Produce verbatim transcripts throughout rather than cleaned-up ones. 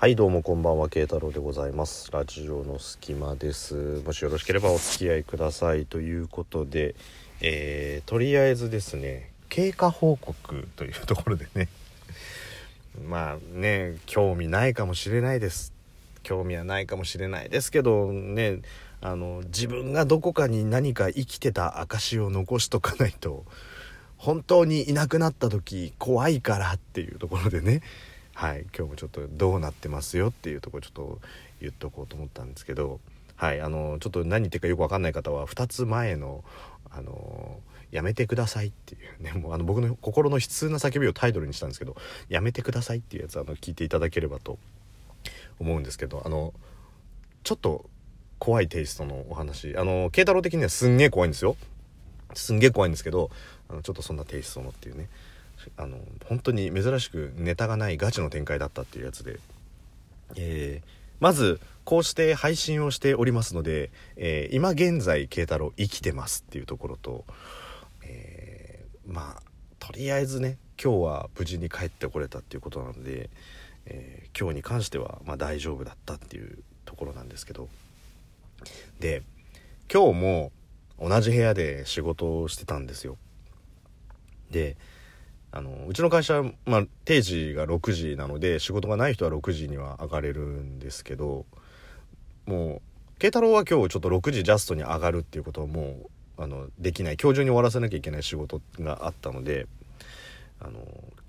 はいどうもこんばんは、慶太郎でございます。ラジオの隙間です。もしよろしければお付き合いくださいということで、えー、とりあえずですね、経過報告というところでねまあね、興味ないかもしれないです興味はないかもしれないですけどね、あの自分がどこかに何か生きてた証を残しとかないと、本当にいなくなった時怖いからっていうところでね、はい、今日もちょっとどうなってますよっていうところちょっと言っとこうと思ったんですけど、はい、あのちょっと何言ってるかよく分かんない方はふたつまえの、あのやめてくださいっていうね、もうあの僕の心の悲痛な叫びをタイトルにしたんですけど、やめてくださいっていうやつ、あの聞いていただければと思うんですけど、あのちょっと怖いテイストのお話、あの慶太郎的にはすんげえ怖いんですよ、すんげえ怖いんですけど、あのちょっとそんなテイストのっていうね、あの本当に珍しくネタがないガチの展開だったっていうやつで、えー、まずこうして配信をしておりますので、えー、今現在慶太郎生きてますっていうところと、えー、まあとりあえずね、今日は無事に帰ってこれたっていうことなので、えー、今日に関してはまあ大丈夫だったっていうところなんですけど、で今日も同じ部屋で仕事をしてたんですよ。であのうちの会社、まあ、定時がろくじなので仕事がない人はろくじには上がれるんですけど、もう慶太郎は今日ちょっとろくじジャストに上がるっていうことはもうあのできない、今日中に終わらせなきゃいけない仕事があったので、あの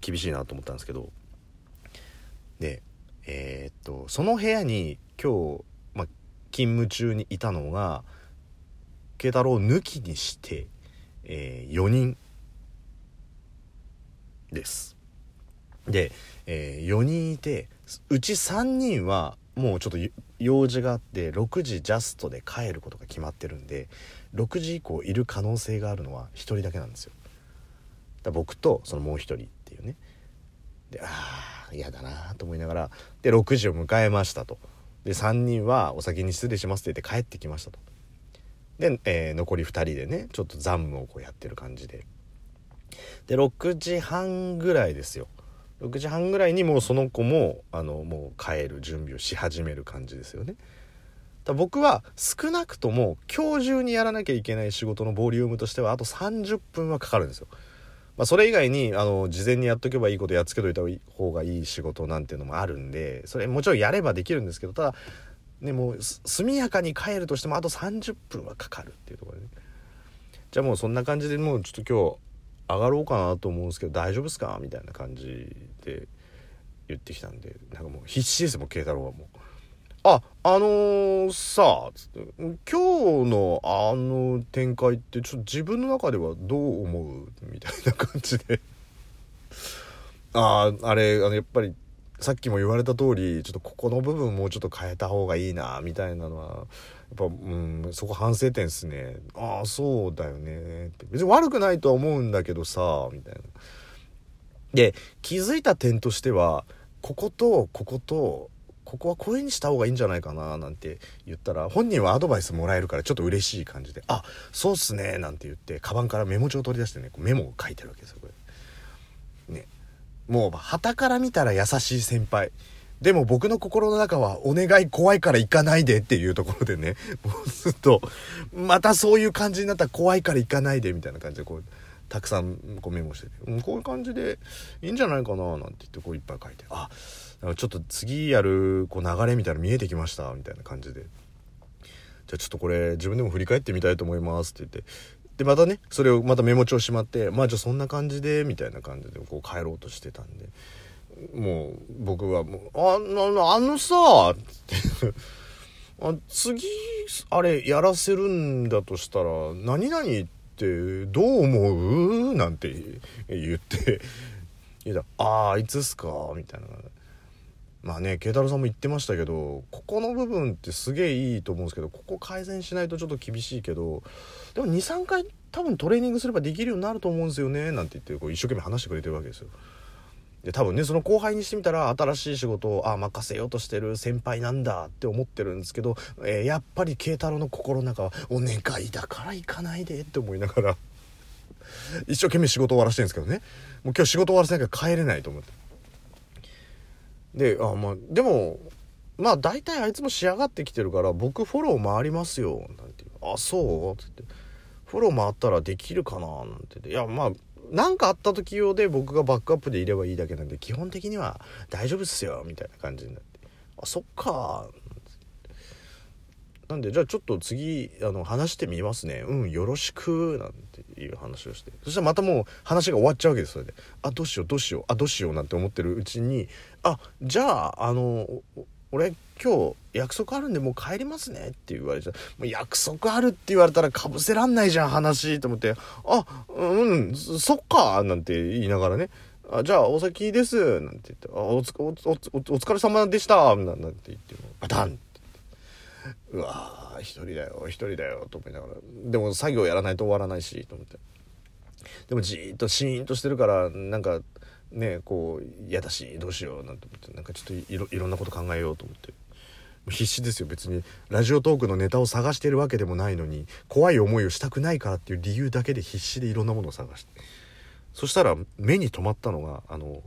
厳しいなと思ったんですけど、でえー、っとその部屋に今日、まあ、勤務中にいたのが慶太郎抜きにして、えー、よにんです。で、えー、よにんいて、うちさんにんはもうちょっと用事があってろくじジャストで帰ることが決まってるんで、ろくじ以降いる可能性があるのはひとりだけなんですよ。だ僕とそのもうひとりっていうね。で、ああ嫌だなと思いながら、でろくじを迎えましたと。でさんにんはお先に失礼しますって言って帰ってきましたと。で、えー、残りふたりでね、ちょっと残務をこうやってる感じで。でろくじはんぐらいですよ、ろくじはんぐらいにもうその子もあのもう帰る準備をし始める感じですよね。だ僕は少なくとも今日中にやらなきゃいけない仕事のボリュームとしてはあとさんじゅっぷんはかかるんですよ。まあ、それ以外にあの事前にやっとけばいいこと、やっつけといた方がいい仕事なんていうのもあるんで、それもちろんやればできるんですけど、ただねもう速やかに帰るとしてもあとさんじゅっぷんはかかるっていうところで、ね、じゃあもうそんな感じでもうちょっと今日上がろうかなと思うんですけど大丈夫ですかみたいな感じで言ってきたんで、なんかもう必死ですもん慶太郎は。もうああのー、さあつって今日のあの展開ってちょっと自分の中ではどう思うみたいな感じであああれあのやっぱりさっきも言われた通りちょっとここの部分もうちょっと変えた方がいいなみたいなのはやっぱ、うん、そこ反省点っすね。ああそうだよね、別に悪くないとは思うんだけどさみたいな。で気づいた点としてはこことこことここは声にした方がいいんじゃないかななんて言ったら、本人はアドバイスもらえるからちょっと嬉しい感じで、あそうっすねなんて言ってカバンからメモ帳を取り出してね、メモを書いてるわけですよこれね。もう旗から見たら優しい先輩でも僕の心の中はお願い怖いから行かないでっていうところでね、もうずっとまたそういう感じになったら怖いから行かないでみたいな感じでこうたくさんこうメモしてて、うん、こういう感じでいいんじゃないかななんて言ってこういっぱい書いて、あちょっと次やるこう流れみたいなの見えてきましたみたいな感じで、じゃあちょっとこれ自分でも振り返ってみたいと思いますって言って、でまたねそれをまたメモ帳しまって、まあじゃあそんな感じでみたいな感じでこう帰ろうとしてたんで、もう僕はもうあのあのさあ次あれやらせるんだとしたら何々ってどう思うなんて言って言ったら、ああいつっすかみたいな。まあね慶太郎さんも言ってましたけど、ここの部分ってすげえいいと思うんですけど、ここ改善しないとちょっと厳しいけど、でも に,さん 回多分トレーニングすればできるようになると思うんですよねなんて言ってこう一生懸命話してくれてるわけですよ。で多分ねその後輩にしてみたら新しい仕事をあ任せようとしてる先輩なんだって思ってるんですけど、えー、やっぱり慶太郎の心の中はお願いだから行かないでって思いながら一生懸命仕事終わらせてるんですけどね、もう今日仕事終わらせなきゃ帰れないと思って。で、あ、まあでもまあ大体あいつも仕上がってきてるから僕フォロー回りますよなんて、あ、そうって言って、フォロー回ったらできるかななんて、いやまあなんかあった時用で僕がバックアップでいればいいだけなんで基本的には大丈夫っすよみたいな感じになって、あ、そっかなんで、じゃあちょっと次あの話してみますね、うん、よろしくなんていう話をして、そしたらまたもう話が終わっちゃうわけです。それで、あ、どうしようどうしよう、あ、どうしようなんて思ってるうちに、あ、じゃああの俺今日約束あるんでもう帰りますねって言われちゃう。もう約束あるって言われたらかぶせらんないじゃん話と思って、あ、うん、そっかなんて言いながらね、あ、じゃあお先ですなんて言って、あ、おつ、おつ、おつ、お疲れ様でしたなんて言ってバタン、うわー、一人だよ一人だよと思いながら、でも作業やらないと終わらないしと思って、でもじーっとシーンとしてるからなんかね、こう嫌だしどうしようなんて思って、なんかちょっとい ろ, いろんなこと考えようと思って、必死ですよ。別にラジオトークのネタを探してるわけでもないのに怖い思いをしたくないからっていう理由だけで必死でいろんなものを探して、そしたら目に留まったのがあの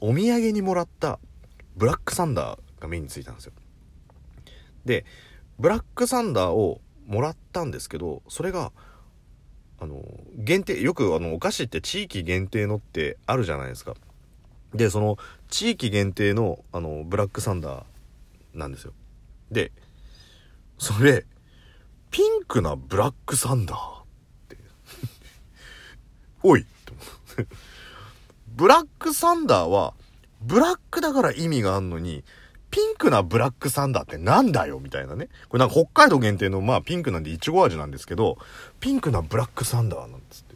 お土産にもらったブラックサンダーが目についたんですよ。でブラックサンダーをもらったんですけど、それがあの限定、よくあのお菓子って地域限定のってあるじゃないですか。でその地域限定のあのブラックサンダーなんですよ。でそれピンクなブラックサンダーっておいとブラックサンダーはブラックだから意味があるのにピンクなブラックサンダーってなんだよみたいなね。これなんか北海道限定のまあピンクなんでイチゴ味なんですけど、ピンクなブラックサンダーなんつって、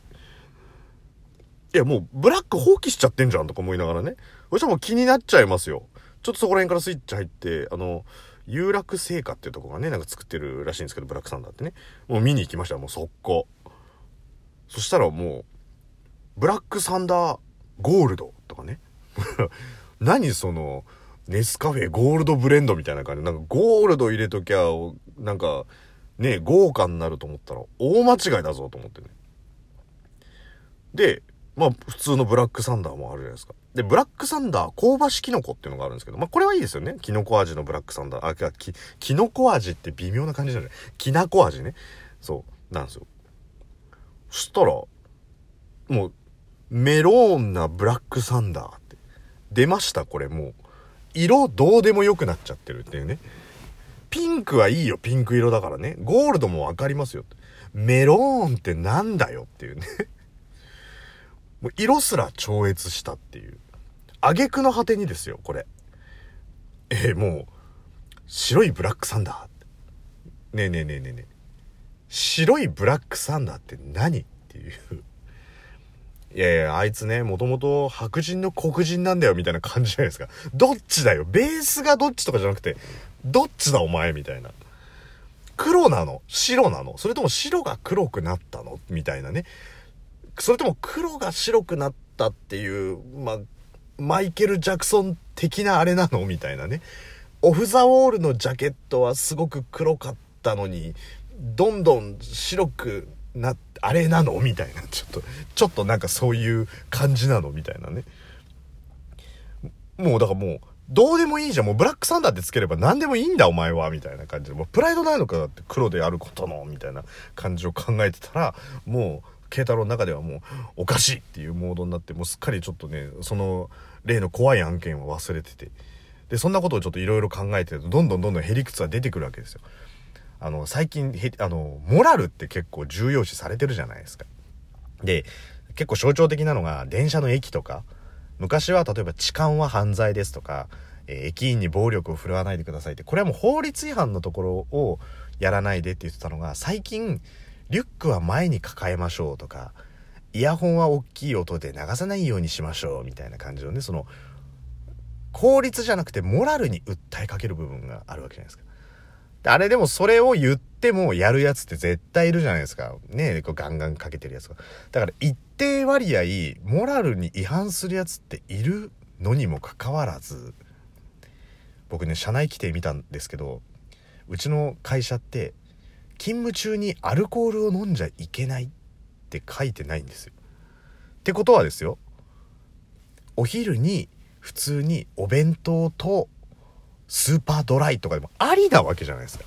いやもうブラック放棄しちゃってんじゃんとか思いながらね、そしたらもう気になっちゃいますよ。ちょっとそこら辺からスイッチ入って、あの有楽製菓っていうとこがねなんか作ってるらしいんですけど、ブラックサンダーってね、もう見に行きましたもう速攻。そしたらもうブラックサンダーゴールドとかね何そのネスカフェゴールドブレンドみたいな感じで、なんかゴールド入れときゃなんかね豪華になると思ったら大間違いだぞと思ってね。でまあ普通のブラックサンダーもあるじゃないですか。でブラックサンダー香ばしキノコっていうのがあるんですけど、まあこれはいいですよね。キノコ味のブラックサンダー、あ、きキノコ味って微妙な感じじゃない、きなこ味ね、そうなんですよ。そしたらもうメローンなブラックサンダーって出ました。これもう色どうでもよくなっちゃってるっていうね。ピンクはいいよ、ピンク色だからね。ゴールドもわかりますよ。メローンってなんだよっていうねもう色すら超越したっていう挙句の果てにですよこれ、えー、もう白いブラックサンダー、ねえねえねえねえねえ、白いブラックサンダーって何っていういやいや、あいつね、もともと白人の黒人なんだよみたいな感じじゃないですか。どっちだよ、ベースがどっちとかじゃなくて、どっちだお前みたいな。黒なの、白なの、それとも白が黒くなったのみたいなね。それとも黒が白くなったっていう、まあ、マイケル・ジャクソン的なあれなのみたいなね。オフ・ザ・ウォールのジャケットはすごく黒かったのに、どんどん白くな、あれなのみたいな、ちょっとちょっとなんかそういう感じなのみたいなね。もうだからもうどうでもいいじゃん、もうブラックサンダーってつければ何でもいいんだお前はみたいな感じで、もうプライドないのかだって黒であることのみたいな感じを考えてたら、もう慶太郎の中ではもうおかしいっていうモードになって、もうすっかりちょっとねその例の怖い案件を忘れてて、でそんなことをちょっといろいろ考えてるとどんどんどんどんへりくつは出てくるわけですよ。あの最近へあのモラルって結構重要視されてるじゃないですか。で結構象徴的なのが電車の駅とか、昔は例えば痴漢は犯罪ですとか、えー、駅員に暴力を振るわないでくださいって、これはもう法律違反のところをやらないでって言ってたのが、最近リュックは前に抱えましょうとか、イヤホンは大きい音で流さないようにしましょうみたいな感じのね、その法律じゃなくてモラルに訴えかける部分があるわけじゃないですか。あれでもそれを言ってもやるやつって絶対いるじゃないですか。ねえ、こうガンガンかけてるやつが。だから一定割合、モラルに違反するやつっているのにもかかわらず、僕ね、社内規定見たんですけど、うちの会社って、勤務中にアルコールを飲んじゃいけないって書いてないんですよ。ってことはですよ、お昼に普通にお弁当とスーパードライとかでもありなわけじゃないですか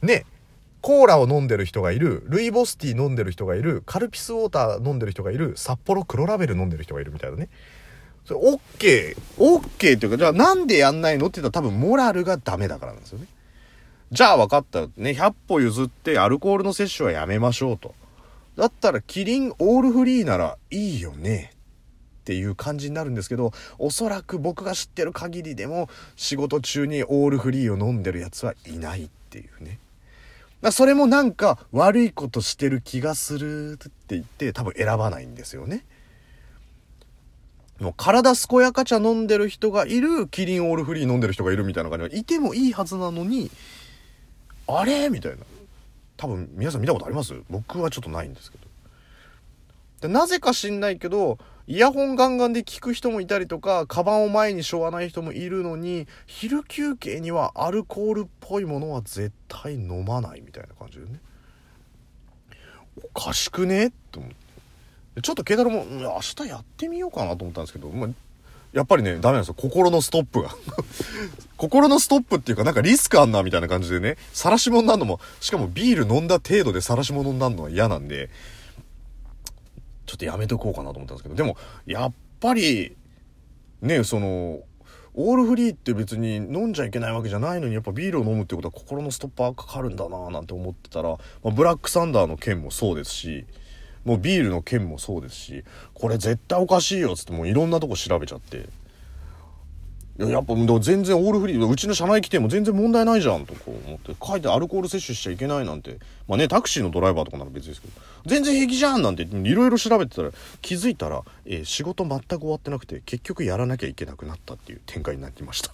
ね。コーラを飲んでる人がいる、ルイボスティー飲んでる人がいる、カルピスウォーター飲んでる人がいる、札幌黒ラベル飲んでる人がいるみたいなね。それ OK OK というか、じゃあなんでやんないのって言ったら多分モラルがダメだからなんですよね。じゃあ分かったね、ひゃっぽ譲ってアルコールの摂取はやめましょうと。だったらキリンオールフリーならいいよねっていう感じになるんですけど、おそらく僕が知ってる限りでも仕事中にオールフリーを飲んでるやつはいないっていうね。それもなんか悪いことしてる気がするって言って多分選ばないんですよね。もう体健やか茶飲んでる人がいる、キリンオールフリー飲んでる人がいるみたいな感じがいてもいいはずなのに、あれみたいな。多分皆さん見たことあります？僕はちょっとないんですけど。でなぜか知んないけどイヤホンガンガンで聞く人もいたりとか、カバンを前にしょわない人もいるのに、昼休憩にはアルコールっぽいものは絶対飲まないみたいな感じでね。おかしくねって思って、ちょっと慶太郎も明日やってみようかなと思ったんですけど、まあ、やっぱりねダメなんですよ、心のストップが心のストップっていうか、なんかリスクあんなみたいな感じでね、さらしもんなんのも、しかもビール飲んだ程度でさらしもんなんのは嫌なんで、ちょっとやめとこうかなと思ったんですけど、でもやっぱりね、そのオールフリーって別に飲んじゃいけないわけじゃないのに、やっぱビールを飲むってことは心のストッパーかかるんだななんて思ってたら、まあ、ブラックサンダーの件もそうですし、もうビールの件もそうですし、これ絶対おかしいよっつって、もういろんなとこ調べちゃって、いや、やっぱ全然オールフリー、うちの社内規定も全然問題ないじゃんとこう思って、書いてアルコール摂取しちゃいけないなんて、まあね、タクシーのドライバーとかなら別ですけど、全然平気じゃんなんていろいろ調べてたら、気づいたら、えー、仕事全く終わってなくて、結局やらなきゃいけなくなったっていう展開になってました